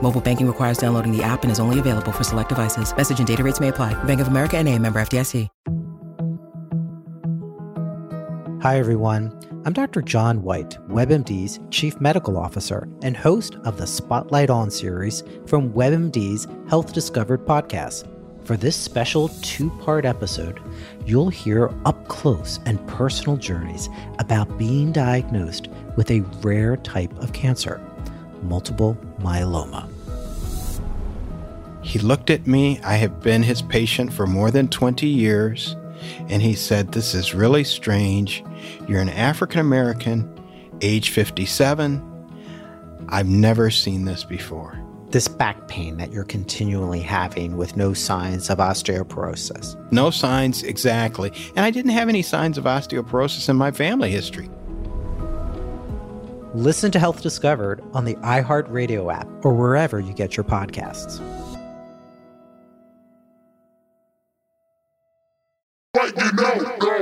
Mobile banking requires downloading the app and is only available for select devices. Message and data rates may apply. Bank of America N.A., member FDIC. Hi, everyone. I'm Dr. John White, WebMD's Chief Medical Officer and host of the Spotlight On series from WebMD's Health Discovered podcast. For this special two-part episode, you'll hear up-close and personal journeys about being diagnosed with a rare type of cancer, multiple myeloma. He looked at me. I have been his patient for more than 20 years. And he said, "This is really strange. You're an African American, age 57. I've never seen this before." This back pain that you're continually having with no signs of osteoporosis. No signs, exactly. And I didn't have any signs of osteoporosis in my family history. Listen to Health Discovered on the iHeartRadio app or wherever you get your podcasts. What you know, go.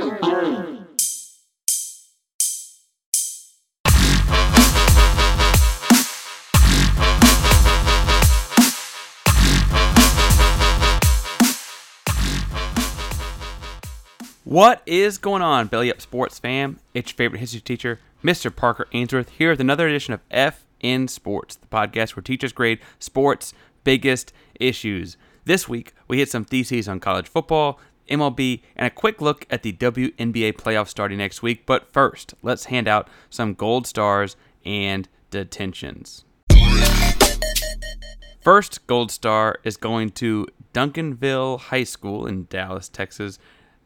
What is going on, Belly Up Sports fam? It's your favorite history teacher, Mr. Parker Ainsworth, here with another edition of FN Sports, the podcast where teachers grade sports' biggest issues. This week, we hit some theses on college football, MLB, and a quick look at the WNBA playoffs starting next week. But first, let's hand out some gold stars and detentions. First gold star is going to Duncanville High School in Dallas, Texas.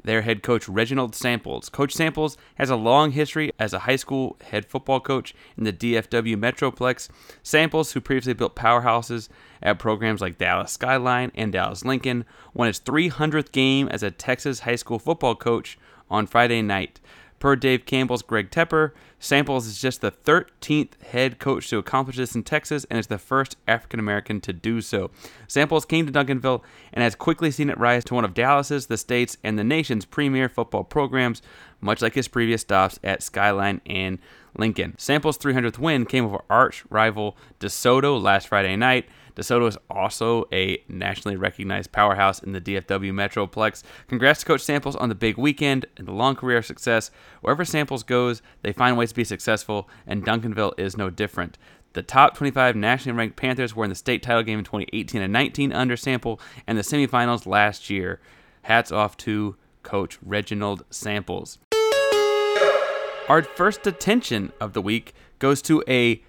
Their head coach, Reginald Samples. Coach Samples has a long history as a high school head football coach in the DFW Metroplex. Samples, who previously built powerhouses at programs like Dallas Skyline and Dallas Lincoln, won his 300th game as a Texas high school football coach on Friday night. Per Dave Campbell's Greg Tepper, Samples is just the 13th head coach to accomplish this in Texas and is the first African-American to do so. Samples came to Duncanville and has quickly seen it rise to one of Dallas's, the state's, and the nation's premier football programs, much like his previous stops at Skyline and Lincoln. Samples' 300th win came over arch rival DeSoto last Friday night. DeSoto is also a nationally recognized powerhouse in the DFW Metroplex. Congrats to Coach Samples on the big weekend and the long career of success. Wherever Samples goes, they find ways to be successful, and Duncanville is no different. The top 25 nationally ranked Panthers were in the state title game in 2018 and 19 under Sample and the semifinals last year. Hats off to Coach Reginald Samples. Our first detention of the week goes to a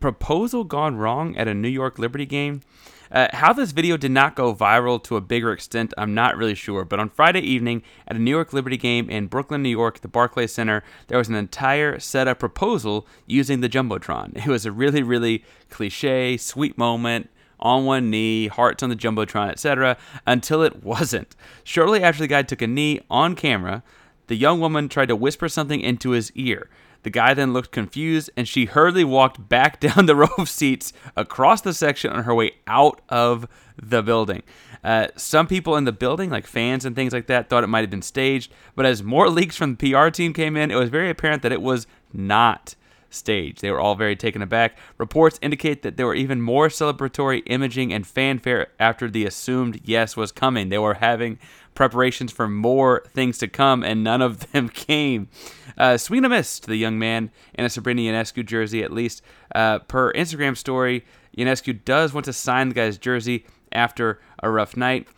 proposal gone wrong at a New York Liberty game. How this video did not go viral to a bigger extent, I'm not really sure. But on Friday evening at a New York Liberty game in Brooklyn, New York, the Barclays Center, there was an entire set of proposal using the Jumbotron. It was a really, really cliche, sweet moment, on one knee, hearts on the Jumbotron, etc., until it wasn't. Shortly after the guy took a knee on camera, the young woman tried to whisper something into his ear. The guy then looked confused, and she hurriedly walked back down the row of seats across the section on her way out of the building. Some people in the building, like fans and things like that, thought it might have been staged, but as more leaks from the PR team came in, it was very apparent that it was not staged. They were all very taken aback. Reports indicate that there were even more celebratory imaging and fanfare after the assumed yes was coming. They were having preparations for more things to come, and none of them came. Sweeney missed the young man in a Sabrina Ionescu jersey, at least. Per Instagram story, Ionescu does want to sign the guy's jersey after a rough night.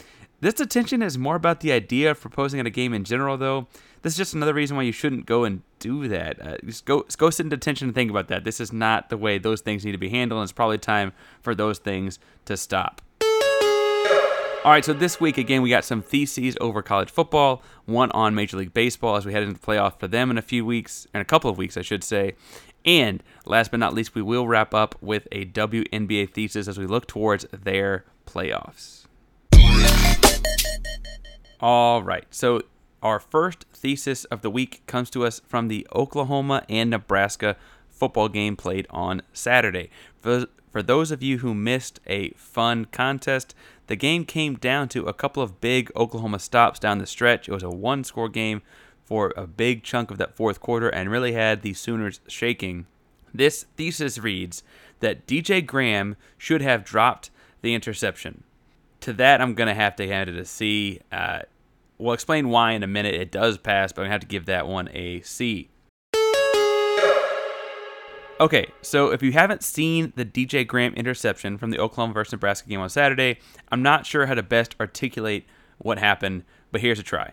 This detention is more about the idea of proposing at a game in general, though. this is just another reason why you shouldn't go and do that. Just go sit in detention and think about that. This is not the way those things need to be handled, and it's probably time for those things to stop. All right, so this week, again, we got some theses over college football, one on Major League Baseball as we head into the playoff for them in a couple of weeks. And last but not least, we will wrap up with a WNBA thesis as we look towards their playoffs. All right, so our first thesis of the week comes to us from the Oklahoma and Nebraska football game played on Saturday. For those of you who missed a fun contest, the game came down to a couple of big Oklahoma stops down the stretch. It was a one-score game for a big chunk of that fourth quarter and really had the Sooners shaking. This thesis reads that DJ Graham should have dropped the interception. To that, I'm going to have to hand it a C. We'll explain why in a minute. It does pass, but I'm going to have to give that one a C. Okay, so if you haven't seen the DJ Graham interception from the Oklahoma versus Nebraska game on Saturday, I'm not sure how to best articulate what happened, but here's a try.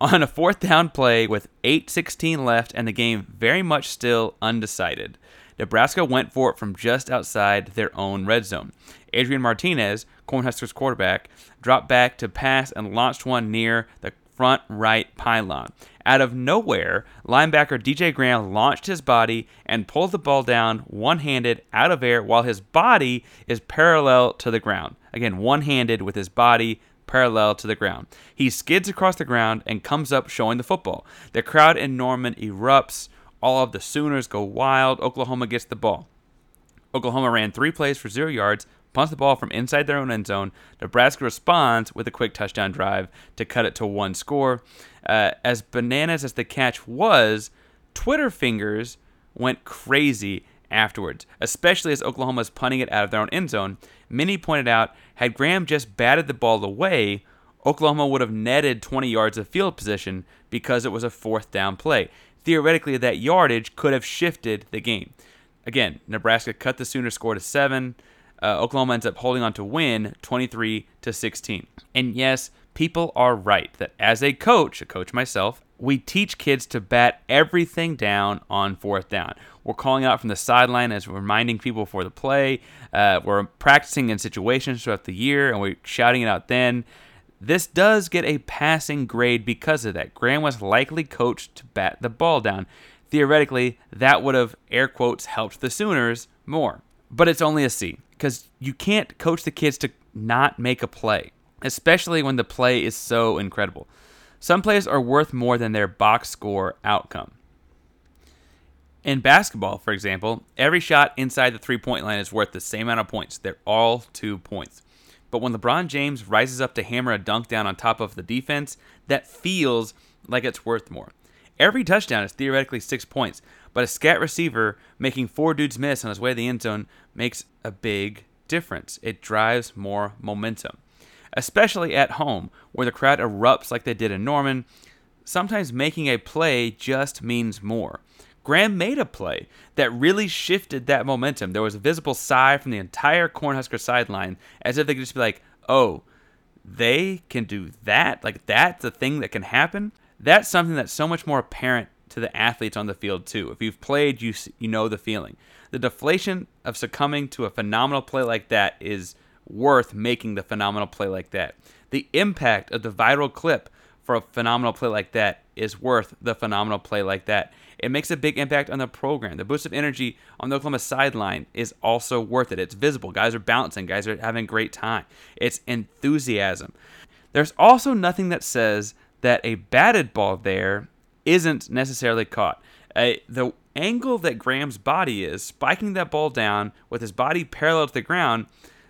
On a fourth down play with 8:16 left and the game very much still undecided, Nebraska went for it from just outside their own red zone. Adrian Martinez, Cornhuskers quarterback, dropped back to pass and launched one near the front right pylon. Out of nowhere, linebacker DJ Graham launched his body and pulled the ball down one-handed out of air while his body is parallel to the ground. Again, one-handed with his body parallel to the ground. He skids across the ground and comes up showing the football. The crowd in Norman erupts. All of the Sooners go wild. Oklahoma gets the ball. Oklahoma ran 3 plays for 0 yards, punts the ball from inside their own end zone. Nebraska responds with a quick touchdown drive to cut it to 1 score. As bananas as the catch was, Twitter fingers went crazy afterwards, especially as Oklahoma's punting it out of their own end zone. Many pointed out, had Graham just batted the ball away, Oklahoma would have netted 20 yards of field position because it was a fourth down play. Theoretically, that yardage could have shifted the game. Again, Nebraska cut the Sooners score to 7. Oklahoma ends up holding on to win 23-16. And yes, people are right that as a coach myself, we teach kids to bat everything down on fourth down. We're calling out from the sideline as we're reminding people for the play. We're practicing in situations throughout the year, and we're shouting it out then. This does get a passing grade because of that. Graham was likely coached to bat the ball down. Theoretically, that would have, air quotes, helped the Sooners more. But it's only a C because you can't coach the kids to not make a play, especially when the play is so incredible. Some plays are worth more than their box score outcome. In basketball, for example, every shot inside the three-point line is worth the same amount of points. They're all 2 points. But when LeBron James rises up to hammer a dunk down on top of the defense, that feels like it's worth more. Every touchdown is theoretically 6 points, but a scat receiver making 4 dudes miss on his way to the end zone makes a big difference. It drives more momentum, especially at home, where the crowd erupts like they did in Norman. Sometimes making a play just means more. Graham made a play that really shifted that momentum. There was a visible sigh from the entire Cornhusker sideline, as if they could just be like, oh, they can do that? Like, that's the thing that can happen? That's something that's so much more apparent to the athletes on the field, too. If you've played, you know the feeling. The deflation of succumbing to a phenomenal play like that is worth making the phenomenal play like that. The impact of the viral clip for a phenomenal play like that is worth the phenomenal play like that. It makes a big impact on the program. The boost of energy on the Oklahoma sideline is also worth it. It's visible. Guys are bouncing. Guys are having a great time. It's enthusiasm. There's also nothing that says that a batted ball there isn't necessarily caught. The angle that Graham's body is, spiking that ball down with his body parallel to the ground,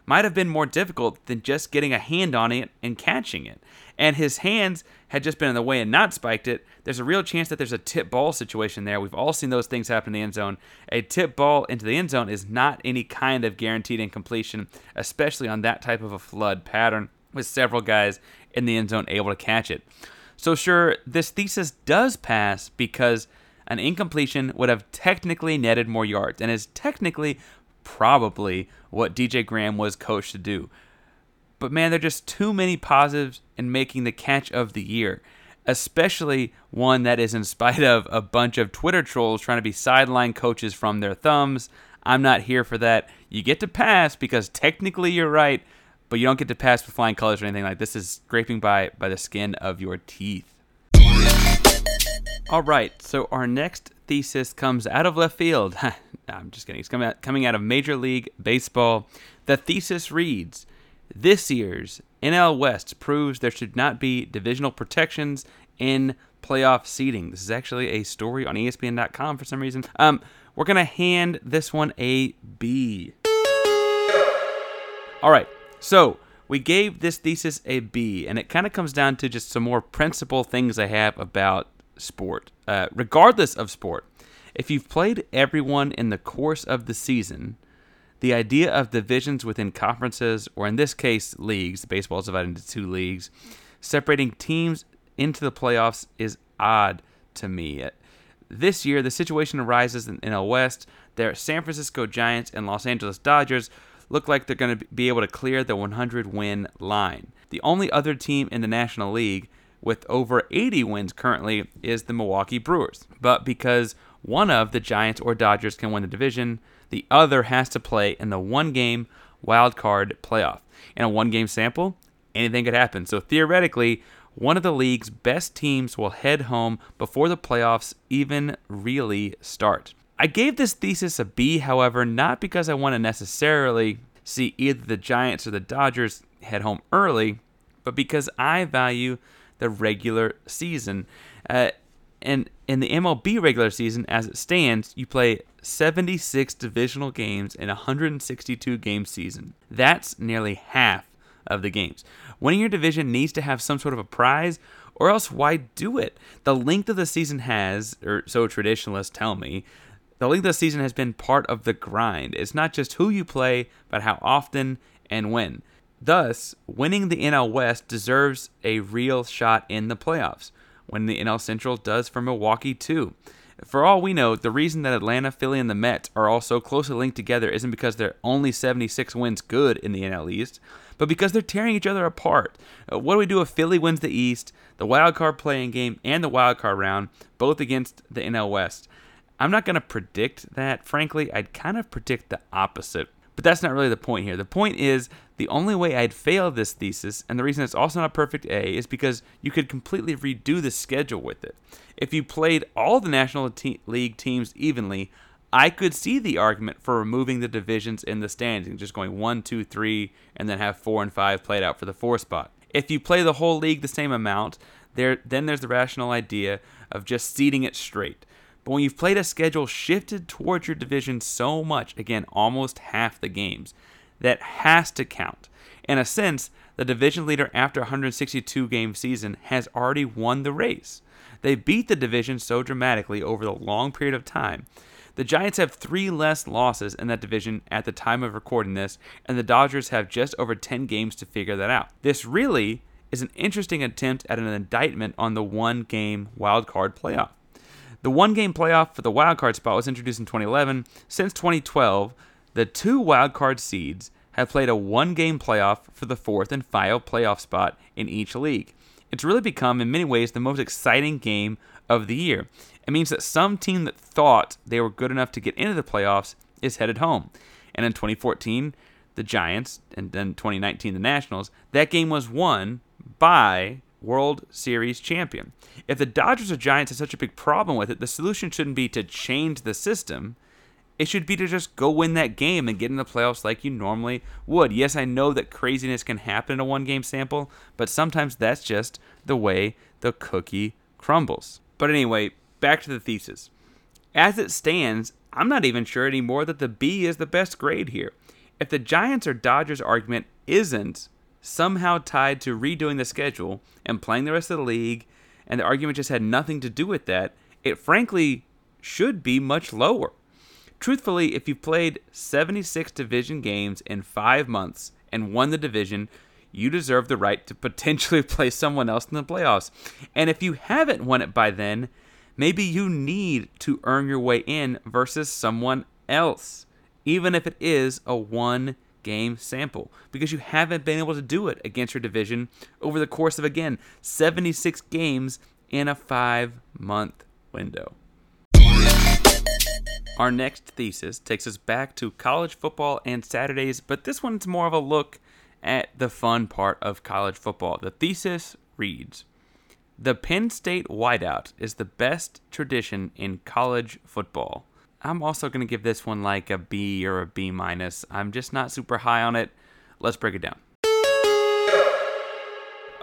might have been more difficult than just getting a hand on it and catching it. And his hands had just been in the way and not spiked it. There's a real chance that there's a tip ball situation there. We've all seen those things happen in the end zone. A tip ball into the end zone is not any kind of guaranteed incompletion, especially on that type of a flood pattern with several guys in the end zone able to catch it. So sure, this thesis does pass because an incompletion would have technically netted more yards and is technically probably what DJ Graham was coached to do. But man, there are just too many positives in making the catch of the year. especially one that is in spite of a bunch of Twitter trolls trying to be sideline coaches from their thumbs. I'm not here for that. You get to pass because technically you're right, but you don't get to pass with flying colors or anything like this. This is scraping by the skin of your teeth. All right, so our next thesis comes out of left field. I'm just kidding. It's coming out of Major League Baseball. The thesis reads, this year's NL West proves there should not be divisional protections in playoff seeding. This is actually a story on ESPN.com for some reason. We're going to hand this one a B. All right, so we gave this thesis a B, and it kind of comes down to just some more principal things I have about sport, regardless of sport. If you've played everyone in the course of the season, the idea of divisions within conferences, or in this case, leagues — baseball is divided into two leagues — separating teams into the playoffs is odd to me. This year, the situation arises in NL West. Their San Francisco Giants and Los Angeles Dodgers look like they're going to be able to clear the 100-win line. The only other team in the National League with over 80 wins currently is the Milwaukee Brewers. But because one of the Giants or Dodgers can win the division, the other has to play in the one-game wild card playoff. In a one-game sample, anything could happen. So theoretically, one of the league's best teams will head home before the playoffs even really start. I gave this thesis a B, however, not because I want to necessarily see either the Giants or the Dodgers head home early, but because I value the regular season. And in the MLB regular season, as it stands, you play 76 divisional games in a 162-game season. That's nearly half of the games. Winning your division needs to have some sort of a prize, or else why do it? The length of the season has, or so traditionalists tell me, the length of the season has been part of the grind. It's not just who you play, but how often and when. Thus, winning the NL West deserves a real shot in the playoffs, when the NL Central does for Milwaukee too. For all we know, the reason that Atlanta, Philly, and the Mets are all so closely linked together isn't because they're only 76 wins good in the NL East, but because they're tearing each other apart. What do we do if Philly wins the East, the wildcard play-in game, and the wildcard round, both against the NL West? I'm not going to predict that. Frankly, I'd kind of predict the opposite. But that's not really the point here. The point is, the only way I'd fail this thesis, and the reason it's also not a perfect A, is because you could completely redo the schedule with it. If you played all the National League teams evenly, I could see the argument for removing the divisions in the standings, just going 1, 2, 3, and then have 4 and 5 played out for the 4 spot. If you play the whole league the same amount, then there's the rational idea of just seeding it straight. But when you've played a schedule shifted towards your division so much, again, almost half the games, that has to count. In a sense, the division leader after a 162-game season has already won the race. They beat the division so dramatically over the long period of time. The Giants have 3 less losses in that division at the time of recording this, and the Dodgers have just over 10 games to figure that out. This really is an interesting attempt at an indictment on the one-game wildcard playoff. The one-game playoff for the wildcard spot was introduced in 2011. Since 2012, the 2 wildcard seeds have played a one-game playoff for the 4th and final playoff spot in each league. It's really become, in many ways, the most exciting game of the year. It means that some team that thought they were good enough to get into the playoffs is headed home. And in 2014, the Giants, and then 2019, the Nationals, that game was won by World Series champion. If the Dodgers or Giants have such a big problem with it, the solution shouldn't be to change the system. It should be to just go win that game and get in the playoffs like you normally would. Yes, I know that craziness can happen in a one-game sample, but sometimes that's just the way the cookie crumbles. But anyway, back to the thesis. As it stands, I'm not even sure anymore that the B is the best grade here. If the Giants or Dodgers argument isn't somehow tied to redoing the schedule and playing the rest of the league, and the argument just had nothing to do with that, it frankly should be much lower. Truthfully, if you played 76 division games in 5 months and won the division, you deserve the right to potentially play someone else in the playoffs. And if you haven't won it by then, maybe you need to earn your way in versus someone else, even if it is a one-game sample, because you haven't been able to do it against your division over the course of, again, 76 games in a 5-month window. Our next thesis takes us back to college football and Saturdays, but this one's more of a look at the fun part of college football. The thesis reads, "The Penn State wideout is the best tradition in college football." I'm also going to give this one like a B or a B minus. I'm just not super high on it. Let's break it down.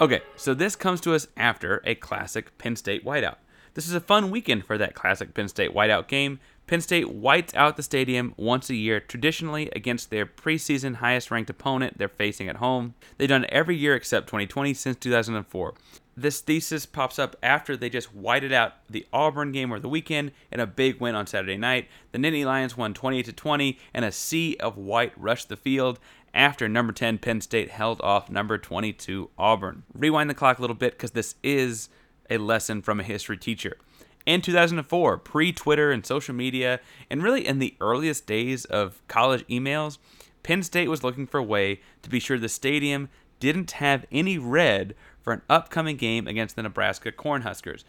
Okay, so this comes to us after a classic Penn State whiteout. This is a fun weekend for that classic Penn State whiteout game. Penn State whites out the stadium once a year, traditionally against their preseason highest-ranked opponent they're facing at home. They've done it every year except 2020 since 2004. This thesis pops up after they just whited out the Auburn game over the weekend and a big win on Saturday night. The Nittany Lions won 28-20, and a sea of white rushed the field after number 10 Penn State held off number 22 Auburn. Rewind the clock a little bit because this is a lesson from a history teacher. In 2004, pre-Twitter and social media, and really in the earliest days of college emails, Penn State was looking for a way to be sure the stadium didn't have any red for an upcoming game against the Nebraska Cornhuskers.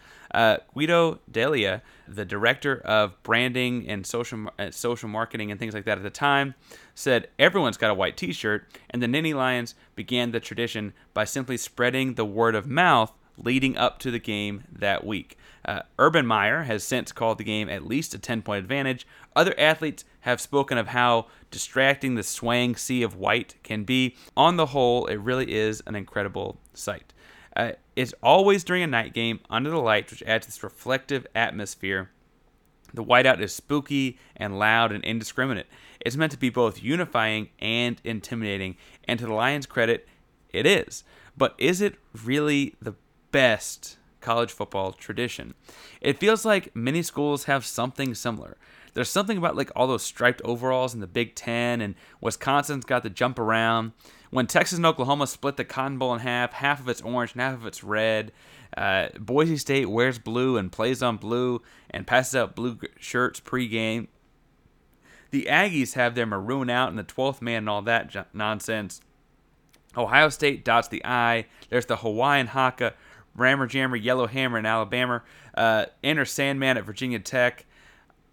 Guido Delia, the director of branding and social marketing and things like that at the time, said everyone's got a white t-shirt, and the Nittany Lions began the tradition by simply spreading the word of mouth leading up to the game that week. Urban Meyer has since called the game at least a 10-point advantage. Other athletes have spoken of how distracting the swaying sea of white can be. On the whole, it really is an incredible sight. It's always during a night game under the lights, which adds this reflective atmosphere. The whiteout is spooky and loud and indiscriminate. It's meant to be both unifying and intimidating, and to the Lions' credit, it is. But is it really the best college football tradition? It feels like many schools have something similar. There's something about like all those striped overalls in the Big Ten, and Wisconsin's got the jump around. When Texas and Oklahoma split the Cotton Bowl in half of it's orange and half of it's red. Boise State wears blue and plays on blue and passes out blue shirts pregame. The Aggies have their maroon out and the 12th man and all that nonsense. Ohio State dots the I. There's the Hawaiian haka, Rammer Jammer, Yellow Hammer in Alabama, Inner Sandman at Virginia Tech.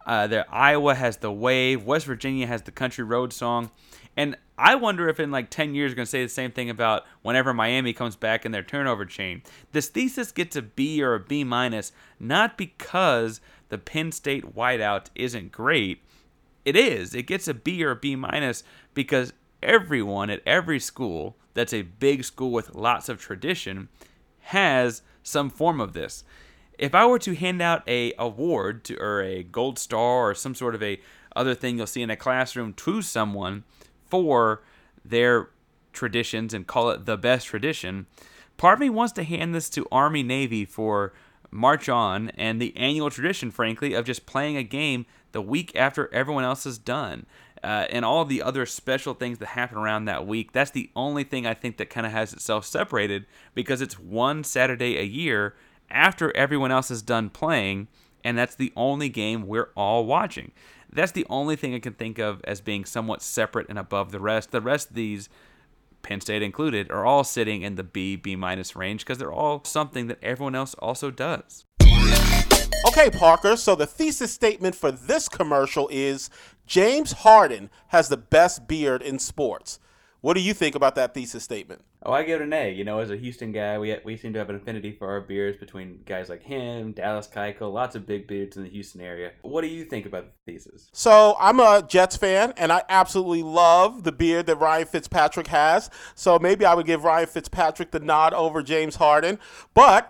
There Iowa has the wave. West Virginia has the country road song. And I wonder if in like 10 years, we're going to say the same thing about whenever Miami comes back in their turnover chain. This thesis gets a B or a B minus, not because the Penn State whiteout isn't great. It is. It gets a B or a B minus because everyone at every school that's a big school with lots of tradition has some form of this. If I were to hand out a award to, or a gold star or some sort of a other thing you'll see in a classroom to someone for their traditions and call it the best tradition, part of me wants to hand this to Army Navy for March On and the annual tradition, frankly, of just playing a game the week after everyone else is done. And all the other special things that happen around that week. That's the only thing I think that kind of has itself separated because it's one Saturday a year after everyone else is done playing, and that's the only game we're all watching. That's the only thing I can think of as being somewhat separate and above the rest. The rest of these, Penn State included, are all sitting in the B, B-minus range because they're all something that everyone else also does. Okay, Parker, so the thesis statement for this commercial is James Harden has the best beard in sports. What do you think about that thesis statement? Oh, I give it an A. You know, as a Houston guy, we seem to have an affinity for our beards between guys like him, Dallas Keuchel, lots of big beards in the Houston area. What do you think about the thesis? So I'm a Jets fan, and I absolutely love the beard that Ryan Fitzpatrick has. So maybe I would give Ryan Fitzpatrick the nod over James Harden. But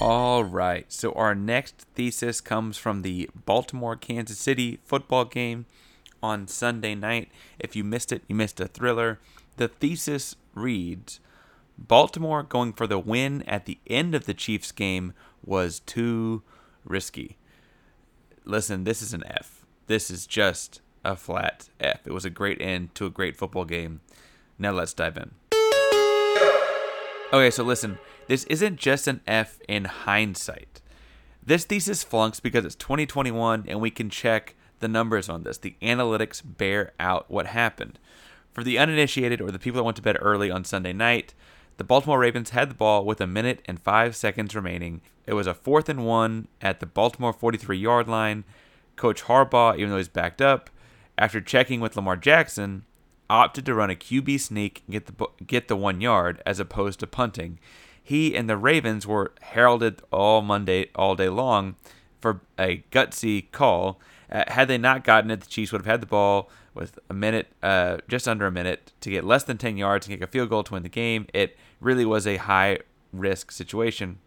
All right, so our next thesis comes from the Baltimore-Kansas City football game on Sunday night. If you missed it, you missed a thriller. The thesis reads, Baltimore going for the win at the end of the Chiefs game was too risky. Listen, this is an F. This is just a flat F. It was a great end to a great football game. Now let's dive in. Okay, so listen, this isn't just an F in hindsight. This thesis flunks because it's 2021 and we can check the numbers on this. The analytics bear out what happened. For the uninitiated or the people that went to bed early on Sunday night, the Baltimore Ravens had the ball with 1 minute and 5 seconds remaining. It was a 4th and 1 at the Baltimore 43-yard line. Coach Harbaugh, even though he's backed up, after checking with Lamar Jackson, opted to run a QB sneak and get the 1 yard as opposed to punting. He and the Ravens were heralded all day long for a gutsy call. Had they not gotten it, the Chiefs would have had the ball with just under a minute to get less than 10 yards and kick a field goal to win the game. It really was a high-risk situation.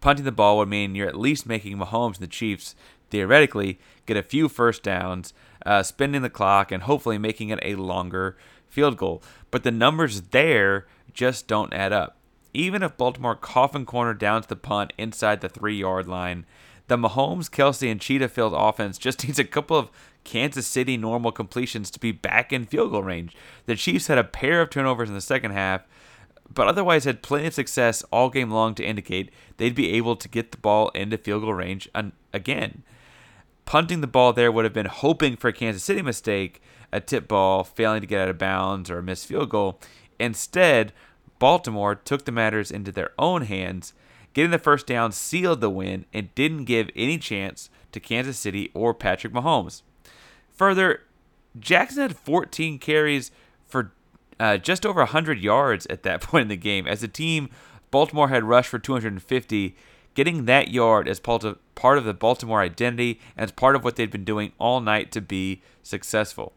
Punting the ball would mean you're at least making Mahomes and the Chiefs theoretically get a few first downs, spending the clock, and hopefully making it a longer field goal. But the numbers there just don't add up. Even if Baltimore coffin corner downs the punt inside the 3-yard line, the Mahomes, Kelsey, and Cheetah Field offense just needs a couple of Kansas City normal completions to be back in field goal range. The Chiefs had a pair of turnovers in the second half, but otherwise had plenty of success all game long to indicate they'd be able to get the ball into field goal range again. Punting the ball there would have been hoping for a Kansas City mistake, a tip ball, failing to get out of bounds, or a missed field goal. Instead, Baltimore took the matters into their own hands. Getting the first down sealed the win and didn't give any chance to Kansas City or Patrick Mahomes. Further, Jackson had 14 carries for just over 100 yards at that point in the game. As a team, Baltimore had rushed for 250. Getting that yard as part of the Baltimore identity and as part of what they'd been doing all night to be successful.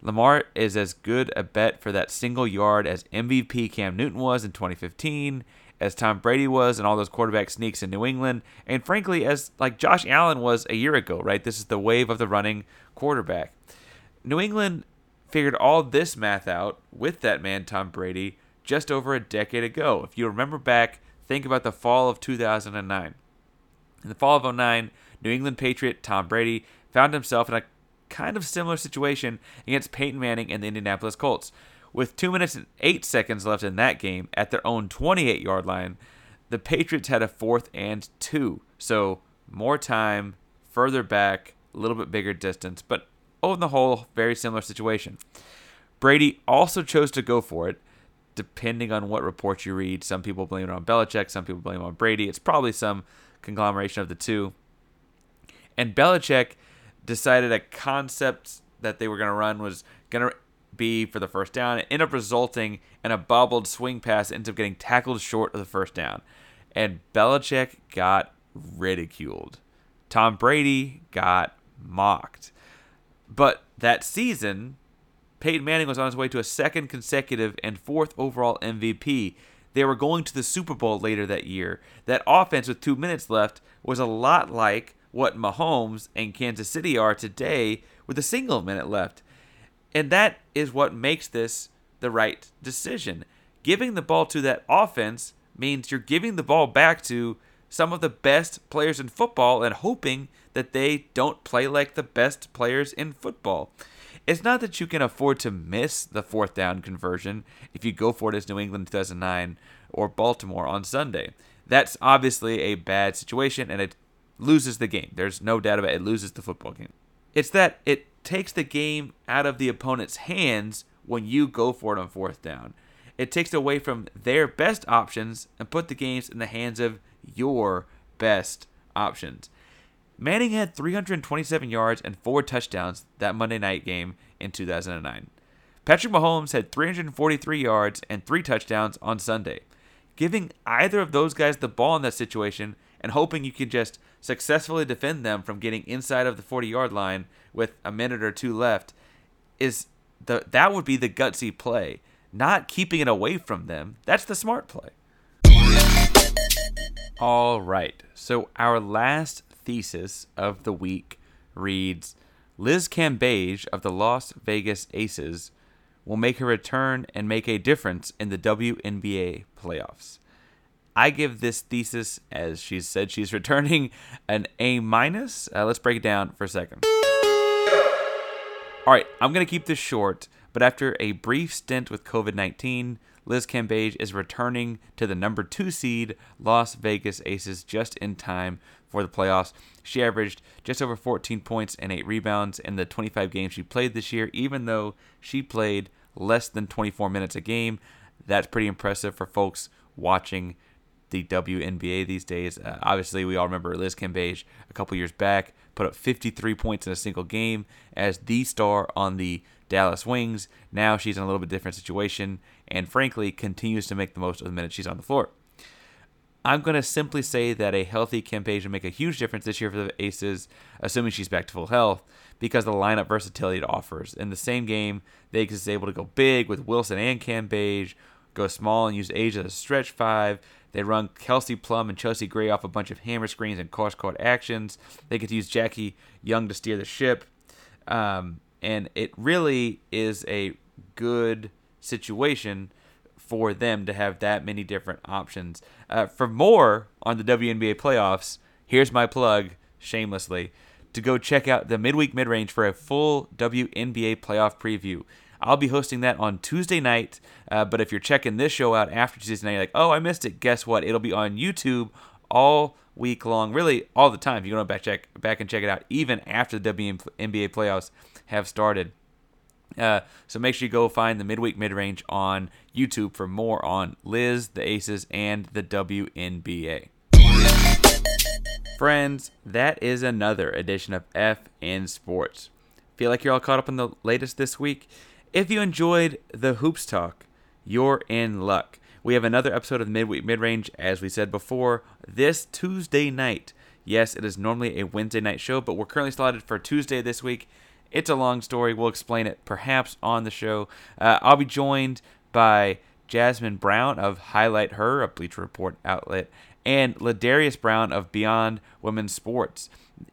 Lamar is as good a bet for that single yard as MVP Cam Newton was in 2015, as Tom Brady was and all those quarterback sneaks in New England, and frankly, as like Josh Allen was a year ago, right? This is the wave of the running quarterback. New England figured all this math out with that man, Tom Brady, just over a decade ago. If you remember back, think about the fall of 2009. In the fall of 2009, New England Patriot Tom Brady found himself in a kind of similar situation against Peyton Manning and the Indianapolis Colts. With 2 minutes and 8 seconds left in that game at their own 28-yard line, the Patriots had a 4th and 2. So more time, further back, a little bit bigger distance, but on the whole, very similar situation. Brady also chose to go for it, depending on what report you read. Some people blame it on Belichick, some people blame it on Brady. It's probably some conglomeration of the two. And Belichick decided a concept that they were going to run was going to be for the first down and end up resulting in a bobbled swing pass that ends up getting tackled short of the first down. And Belichick got ridiculed. Tom Brady got mocked. But that season, Peyton Manning was on his way to a second consecutive and 4th overall MVP. They were going to the Super Bowl later that year. That offense with 2 minutes left was a lot like what Mahomes and Kansas City are today with a single minute left. And that is what makes this the right decision. Giving the ball to that offense means you're giving the ball back to some of the best players in football and hoping that they don't play like the best players in football. It's not that you can afford to miss the 4th down conversion if you go for it as New England 2009 or Baltimore on Sunday. That's obviously a bad situation, and it loses the game. There's no doubt about it. It loses the football game. It's that it takes the game out of the opponent's hands when you go for it on 4th down. It takes away from their best options and put the games in the hands of your best options. Manning had 327 yards and 4 touchdowns that Monday night game in 2009. Patrick Mahomes had 343 yards and 3 touchdowns on Sunday. Giving either of those guys the ball in that situation and hoping you can just successfully defend them from getting inside of the 40-yard line with a minute or two left, is that would be the gutsy play. Not keeping it away from them, that's the smart play. All right, so our last thesis of the week reads, Liz Cambage of the Las Vegas Aces will make her return and make a difference in the WNBA playoffs. I give this thesis, as she said she's returning, an A-. Let's break it down for a second. All right, I'm going to keep this short, but after a brief stint with COVID-19, Liz Cambage is returning to the number 2 seed Las Vegas Aces just in time for the playoffs. She averaged just over 14 points and 8 rebounds in the 25 games she played this year, even though she played less than 24 minutes a game. That's pretty impressive for folks watching the WNBA these days. Obviously, we all remember Liz Cambage a couple years back, put up 53 points in a single game as the star on the Dallas Wings. Now she's in a little bit different situation and, frankly, continues to make the most of the minutes she's on the floor. I'm going to simply say that a healthy Cambage will make a huge difference this year for the Aces, assuming she's back to full health, because of the lineup versatility it offers. In the same game, Vegas is able to go big with Wilson and Cambage, go small and use Age as a stretch five. They run Kelsey Plum and Chelsea Gray off a bunch of hammer screens and cross-court actions. They get to use Jackie Young to steer the ship. And it really is a good situation for them to have that many different options. For more on the WNBA playoffs, here's my plug, shamelessly, to go check out the Midweek Midrange for a full WNBA playoff preview. I'll be hosting that on Tuesday night, but if you're checking this show out after Tuesday night, you're like, oh, I missed it. Guess what? It'll be on YouTube all week long, really all the time. If you go back and check it out, even after the WNBA playoffs have started. So make sure you go find the Midweek Midrange on YouTube for more on Liz, the Aces, and the WNBA. Friends, that is another edition of F in Sports. Feel like you're all caught up on the latest this week? If you enjoyed the Hoops Talk, you're in luck. We have another episode of Midweek Midrange, as we said before, this Tuesday night. Yes, it is normally a Wednesday night show, but we're currently slotted for Tuesday this week. It's a long story. We'll explain it perhaps on the show. I'll be joined by Jasmine Brown of Highlight Her, a Bleacher Report outlet, and Ladarius Brown of Beyond Women's Sports.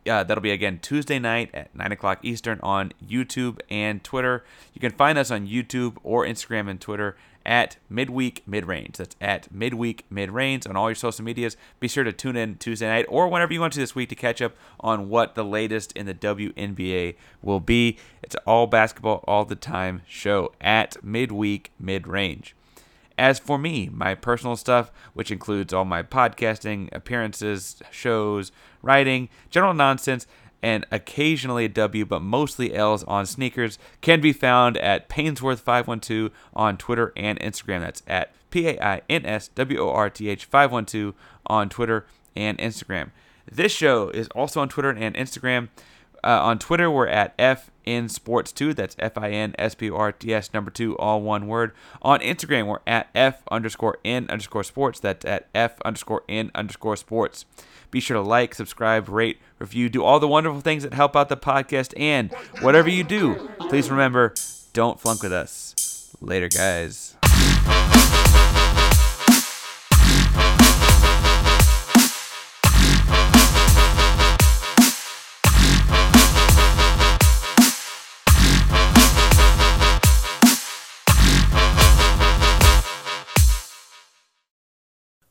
That'll be, again, Tuesday night at 9 o'clock Eastern on YouTube and Twitter. You can find us on YouTube or Instagram and Twitter at Midweek Midrange. That's at Midweek Midrange on all your social medias. Be sure to tune in Tuesday night or whenever you want to this week to catch up on what the latest in the WNBA will be. It's all basketball all the time show at Midweek Midrange. As for me, my personal stuff, which includes all my podcasting, appearances, shows, writing, general nonsense, and occasionally a W, but mostly L's on sneakers, can be found at Painsworth512 on Twitter and Instagram. That's at PainsWorth512 on Twitter and Instagram. This show is also on Twitter and Instagram. On Twitter, we're at FNSports2. That's FINSPORTS 2, all one word. On Instagram, we're at F_N_sports. That's at F_N_sports. Be sure to like, subscribe, rate, review, do all the wonderful things that help out the podcast. And whatever you do, please remember, don't flunk with us. Later, guys.